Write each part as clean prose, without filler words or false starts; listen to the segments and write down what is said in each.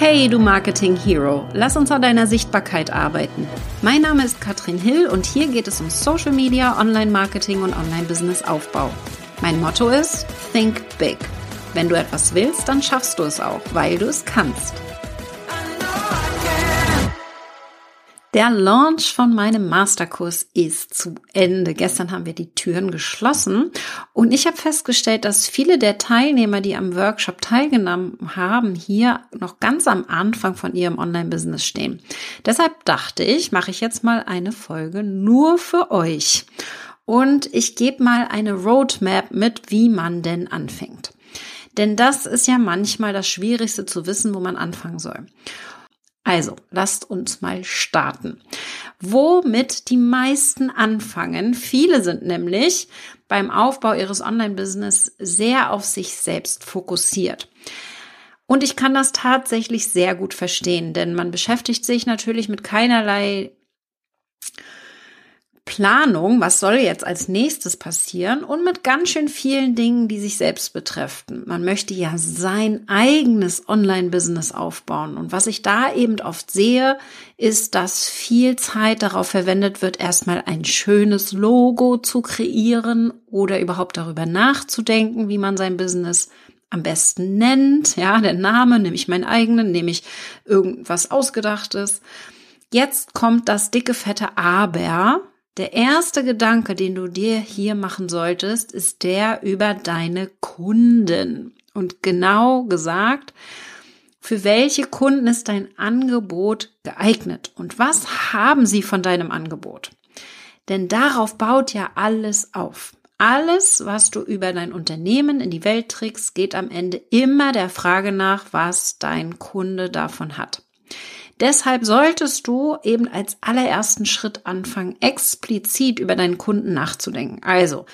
Hey, du Marketing Hero, lass uns an deiner Sichtbarkeit arbeiten. Mein Name ist Katrin Hill und hier geht es um Social Media, Online-Marketing und Online-Business-Aufbau. Mein Motto ist Think Big. Wenn du etwas willst, dann schaffst du es auch, weil du es kannst. Der Launch von meinem Masterkurs ist zu Ende. Gestern haben wir die Türen geschlossen und ich habe festgestellt, dass viele der Teilnehmer, die am Workshop teilgenommen haben, hier noch ganz am Anfang von ihrem Online-Business stehen. Deshalb dachte ich, mache ich jetzt mal eine Folge nur für euch und ich gebe mal eine Roadmap mit, wie man denn anfängt. Denn das ist ja manchmal das Schwierigste zu wissen, wo man anfangen soll. Also, lasst uns mal starten. Womit die meisten anfangen, viele sind nämlich beim Aufbau ihres Online-Business sehr auf sich selbst fokussiert. Und ich kann das tatsächlich sehr gut verstehen, denn man beschäftigt sich natürlich mit keinerlei Planung, was soll jetzt als nächstes passieren, und mit ganz schön vielen Dingen, die sich selbst betreffen. Man möchte ja sein eigenes Online-Business aufbauen und was ich da eben oft sehe, ist, dass viel Zeit darauf verwendet wird, erstmal ein schönes Logo zu kreieren oder überhaupt darüber nachzudenken, wie man sein Business am besten nennt. Ja, der Name, nehme ich meinen eigenen, nehme ich irgendwas Ausgedachtes. Jetzt kommt das dicke, fette Aber. Der erste Gedanke, den du dir hier machen solltest, ist der über deine Kunden. Und genau gesagt, für welche Kunden ist dein Angebot geeignet und was haben sie von deinem Angebot? Denn darauf baut ja alles auf. Alles, was du über dein Unternehmen in die Welt trägst, geht am Ende immer der Frage nach, was dein Kunde davon hat. Deshalb solltest du eben als allerersten Schritt anfangen, explizit über deinen Kunden nachzudenken. Also,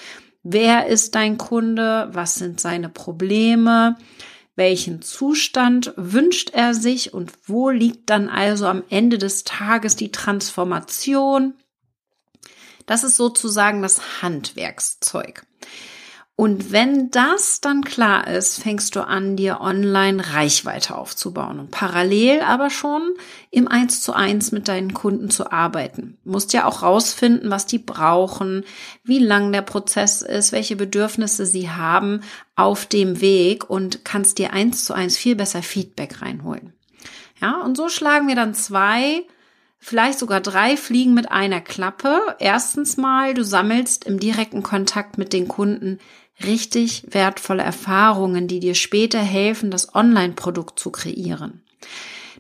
wer ist dein Kunde? Was sind seine Probleme? Welchen Zustand wünscht er sich? Und wo liegt dann also am Ende des Tages die Transformation? Das ist sozusagen das Handwerkszeug. Und wenn das dann klar ist, fängst du an, dir Online-Reichweite aufzubauen und parallel aber schon im 1:1 mit deinen Kunden zu arbeiten. Du musst ja auch rausfinden, was die brauchen, wie lang der Prozess ist, welche Bedürfnisse sie haben auf dem Weg und kannst dir 1:1 viel besser Feedback reinholen. Ja, und so schlagen wir dann 2, vielleicht sogar 3 Fliegen mit einer Klappe. Erstens mal, du sammelst im direkten Kontakt mit den Kunden richtig wertvolle Erfahrungen, die dir später helfen, das Online-Produkt zu kreieren.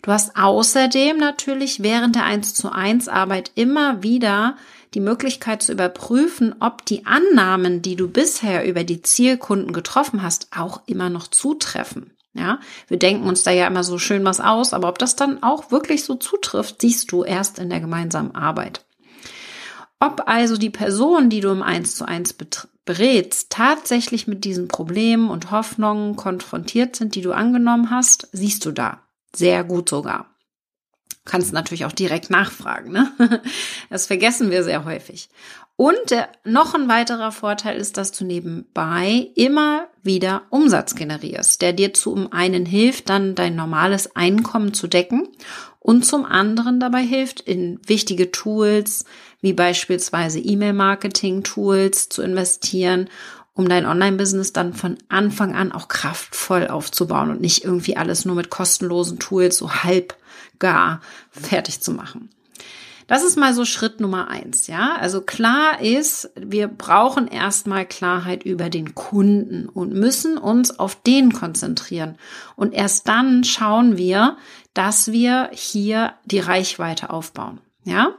Du hast außerdem natürlich während der 1:1-Arbeit immer wieder die Möglichkeit zu überprüfen, ob die Annahmen, die du bisher über die Zielkunden getroffen hast, auch immer noch zutreffen. Ja, wir denken uns da ja immer so schön was aus, aber ob das dann auch wirklich so zutrifft, siehst du erst in der gemeinsamen Arbeit. Ob also die Person, die du im 1:1 berätst, tatsächlich mit diesen Problemen und Hoffnungen konfrontiert sind, die du angenommen hast, siehst du da. Sehr gut sogar. Du kannst natürlich auch direkt nachfragen, ne? Das vergessen wir sehr häufig. Und noch ein weiterer Vorteil ist, dass du nebenbei immer wieder Umsatz generierst, der dir zum einen hilft, dann dein normales Einkommen zu decken und zum anderen dabei hilft, in wichtige Tools wie beispielsweise E-Mail-Marketing-Tools zu investieren, um dein Online-Business dann von Anfang an auch kraftvoll aufzubauen und nicht irgendwie alles nur mit kostenlosen Tools so halbgar fertig zu machen. Das ist mal so Schritt Nummer 1, ja. Also klar ist, wir brauchen erstmal Klarheit über den Kunden und müssen uns auf den konzentrieren. Und erst dann schauen wir, dass wir hier die Reichweite aufbauen, ja.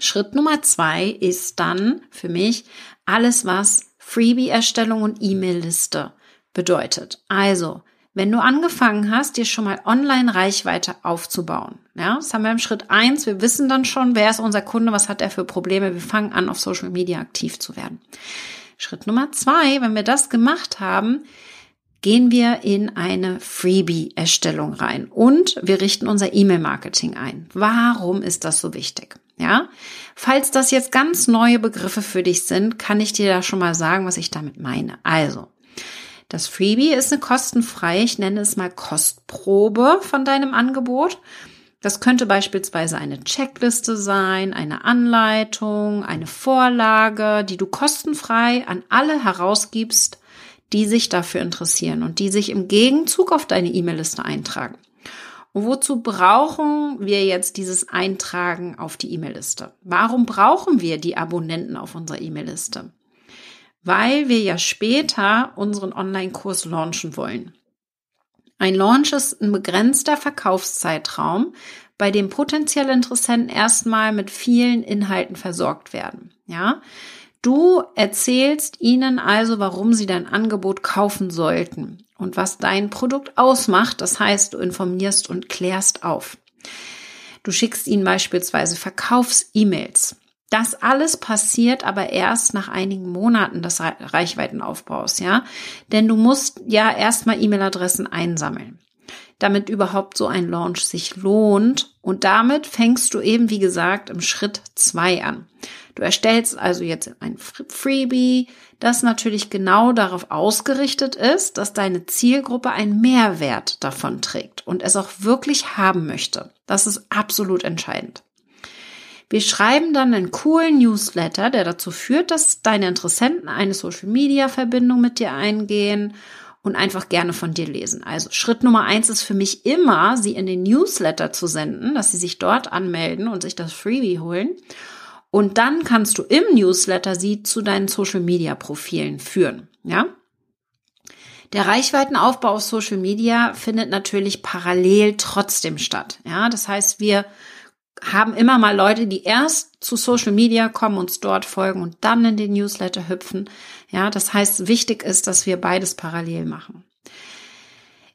Schritt Nummer 2 ist dann für mich alles, was Freebie-Erstellung und E-Mail-Liste bedeutet. Also, wenn du angefangen hast, dir schon mal Online-Reichweite aufzubauen, ja, das haben wir im Schritt 1, wir wissen dann schon, wer ist unser Kunde, was hat er für Probleme, wir fangen an, auf Social Media aktiv zu werden. Schritt Nummer 2, wenn wir das gemacht haben, gehen wir in eine Freebie-Erstellung rein und wir richten unser E-Mail-Marketing ein. Warum ist das so wichtig? Ja, falls das jetzt ganz neue Begriffe für dich sind, kann ich dir da schon mal sagen, was ich damit meine. Also, Das Freebie ist eine kostenfreie, ich nenne es mal Kostprobe von deinem Angebot. Das könnte beispielsweise eine Checkliste sein, eine Anleitung, eine Vorlage, die du kostenfrei an alle herausgibst, die sich dafür interessieren und die sich im Gegenzug auf deine E-Mail-Liste eintragen. Und wozu brauchen wir jetzt dieses Eintragen auf die E-Mail-Liste? Warum brauchen wir die Abonnenten auf unserer E-Mail-Liste? Weil wir ja später unseren Online-Kurs launchen wollen. Ein Launch ist ein begrenzter Verkaufszeitraum, bei dem potenzielle Interessenten erstmal mit vielen Inhalten versorgt werden. Ja? Du erzählst ihnen also, warum sie dein Angebot kaufen sollten und was dein Produkt ausmacht. Das heißt, du informierst und klärst auf. Du schickst ihnen beispielsweise Verkaufs-E-Mails. Das alles passiert aber erst nach einigen Monaten des Reichweitenaufbaus, ja? Denn du musst ja erstmal E-Mail-Adressen einsammeln, damit überhaupt so ein Launch sich lohnt. Und damit fängst du eben, wie gesagt, im Schritt 2 an. Du erstellst also jetzt ein Freebie, das natürlich genau darauf ausgerichtet ist, dass deine Zielgruppe einen Mehrwert davon trägt und es auch wirklich haben möchte. Das ist absolut entscheidend. Wir schreiben dann einen coolen Newsletter, der dazu führt, dass deine Interessenten eine Social-Media-Verbindung mit dir eingehen und einfach gerne von dir lesen. Also Schritt Nummer 1 ist für mich immer, sie in den Newsletter zu senden, dass sie sich dort anmelden und sich das Freebie holen. Und dann kannst du im Newsletter sie zu deinen Social-Media-Profilen führen. Ja? Der Reichweitenaufbau auf Social Media findet natürlich parallel trotzdem statt. Ja? Das heißt, wir haben immer mal Leute, die erst zu Social Media kommen, uns dort folgen und dann in den Newsletter hüpfen. Ja, das heißt, wichtig ist, dass wir beides parallel machen.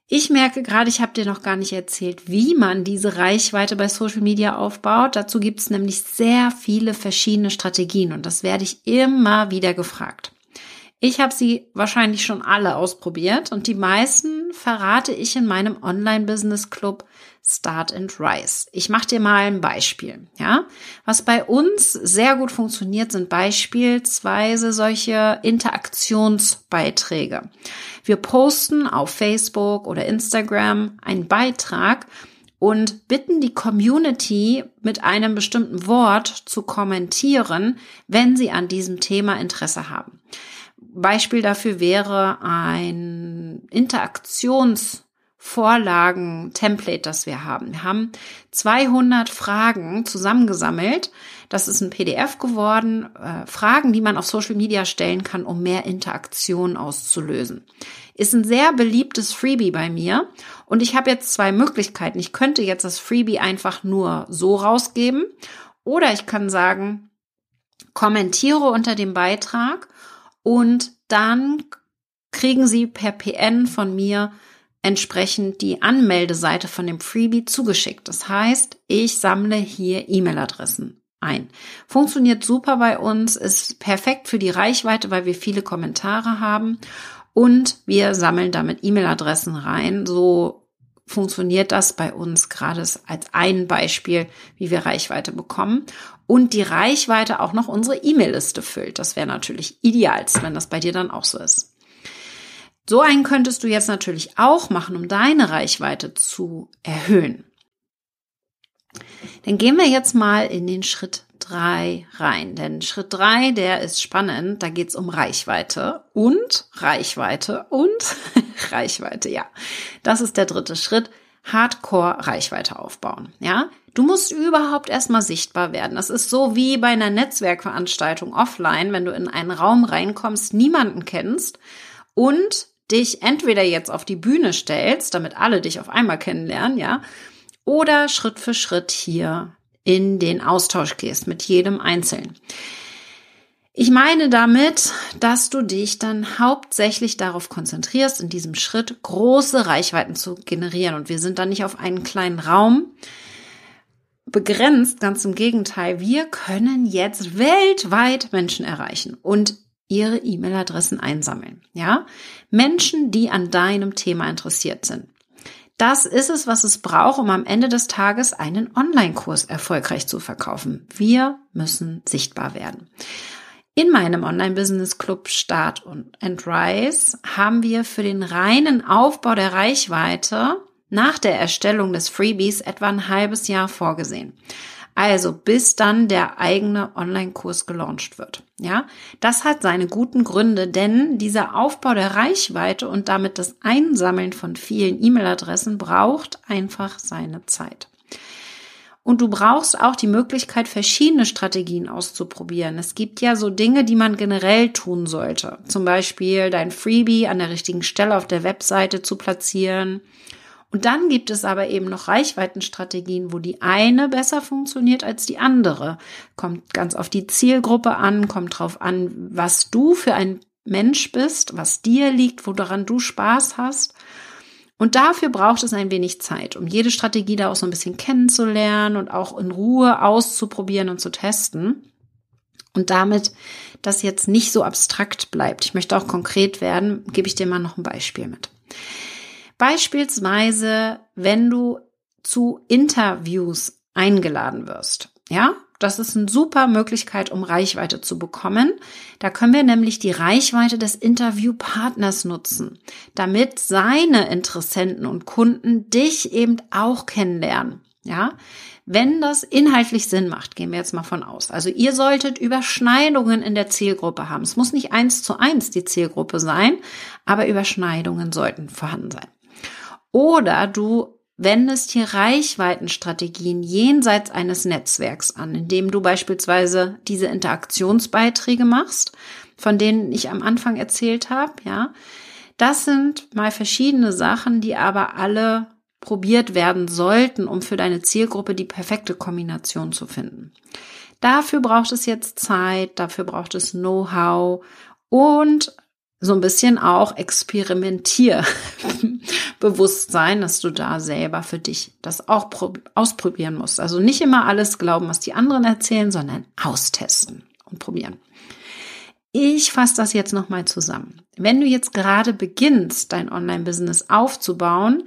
Ich merke gerade, ich habe dir noch gar nicht erzählt, wie man diese Reichweite bei Social Media aufbaut. Dazu gibt es nämlich sehr viele verschiedene Strategien und das werde ich immer wieder gefragt. Ich habe sie wahrscheinlich schon alle ausprobiert und die meisten verrate ich in meinem Online-Business-Club Start and Rise. Ich mache dir mal ein Beispiel. Ja? Was bei uns sehr gut funktioniert, sind beispielsweise solche Interaktionsbeiträge. Wir posten auf Facebook oder Instagram einen Beitrag und bitten die Community, mit einem bestimmten Wort zu kommentieren, wenn sie an diesem Thema Interesse haben. Beispiel dafür wäre ein Interaktionsvorlagen-Template, das wir haben. Wir haben 200 Fragen zusammengesammelt. Das ist ein PDF geworden. Fragen, die man auf Social Media stellen kann, um mehr Interaktion auszulösen. Ist ein sehr beliebtes Freebie bei mir. Und ich habe jetzt zwei Möglichkeiten. Ich könnte jetzt das Freebie einfach nur so rausgeben. Oder ich kann sagen, kommentiere unter dem Beitrag. Und dann kriegen sie per PN von mir entsprechend die Anmeldeseite von dem Freebie zugeschickt. Das heißt, ich sammle hier E-Mail-Adressen ein. Funktioniert super bei uns, ist perfekt für die Reichweite, weil wir viele Kommentare haben. Und wir sammeln damit E-Mail-Adressen rein. So funktioniert das bei uns gerade als ein Beispiel, wie wir Reichweite bekommen. Und die Reichweite auch noch unsere E-Mail-Liste füllt. Das wäre natürlich idealst, wenn das bei dir dann auch so ist. So einen könntest du jetzt natürlich auch machen, um deine Reichweite zu erhöhen. Dann gehen wir jetzt mal in den Schritt 3 rein. Denn Schritt 3, der ist spannend. Da geht es um Reichweite und Reichweite und Reichweite. Ja, das ist der dritte Schritt. Hardcore-Reichweite aufbauen. Ja, du musst überhaupt erstmal sichtbar werden. Das ist so wie bei einer Netzwerkveranstaltung offline, wenn du in einen Raum reinkommst, niemanden kennst und dich entweder jetzt auf die Bühne stellst, damit alle dich auf einmal kennenlernen, ja, oder Schritt für Schritt hier in den Austausch gehst mit jedem Einzelnen. Ich meine damit, dass du dich dann hauptsächlich darauf konzentrierst, in diesem Schritt große Reichweiten zu generieren. Und wir sind dann nicht auf einen kleinen Raum begrenzt, ganz im Gegenteil. Wir können jetzt weltweit Menschen erreichen und ihre E-Mail-Adressen einsammeln. Ja? Menschen, die an deinem Thema interessiert sind. Das ist es, was es braucht, um am Ende des Tages einen Online-Kurs erfolgreich zu verkaufen. Wir müssen sichtbar werden. In meinem Online-Business-Club Start and Rise haben wir für den reinen Aufbau der Reichweite nach der Erstellung des Freebies etwa ein halbes Jahr vorgesehen. Also bis dann der eigene Online-Kurs gelauncht wird. Ja, das hat seine guten Gründe, denn dieser Aufbau der Reichweite und damit das Einsammeln von vielen E-Mail-Adressen braucht einfach seine Zeit. Und du brauchst auch die Möglichkeit, verschiedene Strategien auszuprobieren. Es gibt ja so Dinge, die man generell tun sollte. Zum Beispiel dein Freebie an der richtigen Stelle auf der Webseite zu platzieren. Und dann gibt es aber eben noch Reichweitenstrategien, wo die eine besser funktioniert als die andere. Kommt ganz auf die Zielgruppe an, kommt drauf an, was du für ein Mensch bist, was dir liegt, woran du Spaß hast. Und dafür braucht es ein wenig Zeit, um jede Strategie da auch so ein bisschen kennenzulernen und auch in Ruhe auszuprobieren und zu testen. Und damit das jetzt nicht so abstrakt bleibt. Ich möchte auch konkret werden, gebe ich dir mal noch ein Beispiel mit. Beispielsweise, wenn du zu Interviews eingeladen wirst, ja? Das ist eine super Möglichkeit, um Reichweite zu bekommen. Da können wir nämlich die Reichweite des Interviewpartners nutzen, damit seine Interessenten und Kunden dich eben auch kennenlernen. Ja, wenn das inhaltlich Sinn macht, gehen wir jetzt mal von aus. Also ihr solltet Überschneidungen in der Zielgruppe haben. Es muss nicht 1:1 die Zielgruppe sein, aber Überschneidungen sollten vorhanden sein. Oder du wendest hier Reichweitenstrategien jenseits eines Netzwerks an, indem du beispielsweise diese Interaktionsbeiträge machst, von denen ich am Anfang erzählt habe. Ja, das sind mal verschiedene Sachen, die aber alle probiert werden sollten, um für deine Zielgruppe die perfekte Kombination zu finden. Dafür braucht es jetzt Zeit, dafür braucht es Know-how und so ein bisschen auch Experimentierbewusstsein, dass du da selber für dich das auch ausprobieren musst. Also nicht immer alles glauben, was die anderen erzählen, sondern austesten und probieren. Ich fasse das jetzt nochmal zusammen. Wenn du jetzt gerade beginnst, dein Online-Business aufzubauen,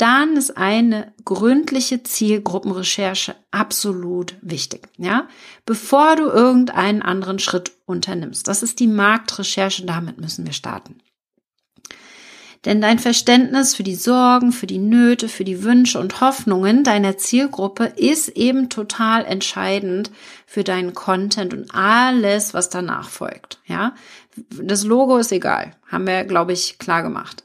dann ist eine gründliche Zielgruppenrecherche absolut wichtig, ja? Bevor du irgendeinen anderen Schritt unternimmst. Das ist die Marktrecherche, damit müssen wir starten. Denn dein Verständnis für die Sorgen, für die Nöte, für die Wünsche und Hoffnungen deiner Zielgruppe ist eben total entscheidend für deinen Content und alles, was danach folgt, ja? Das Logo ist egal, haben wir, glaube ich, klar gemacht.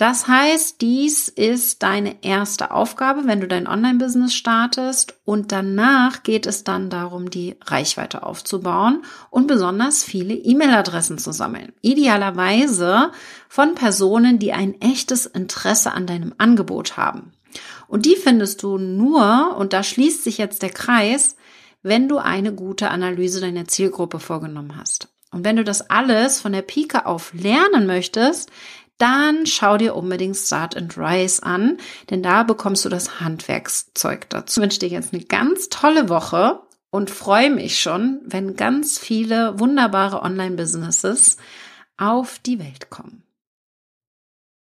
Das heißt, dies ist deine erste Aufgabe, wenn du dein Online-Business startest, und danach geht es dann darum, die Reichweite aufzubauen und besonders viele E-Mail-Adressen zu sammeln. Idealerweise von Personen, die ein echtes Interesse an deinem Angebot haben. Und die findest du nur, und da schließt sich jetzt der Kreis, wenn du eine gute Analyse deiner Zielgruppe vorgenommen hast. Und wenn du das alles von der Pike auf lernen möchtest, dann schau dir unbedingt Start and Rise an, denn da bekommst du das Handwerkszeug dazu. Ich wünsche dir jetzt eine ganz tolle Woche und freue mich schon, wenn ganz viele wunderbare Online-Businesses auf die Welt kommen.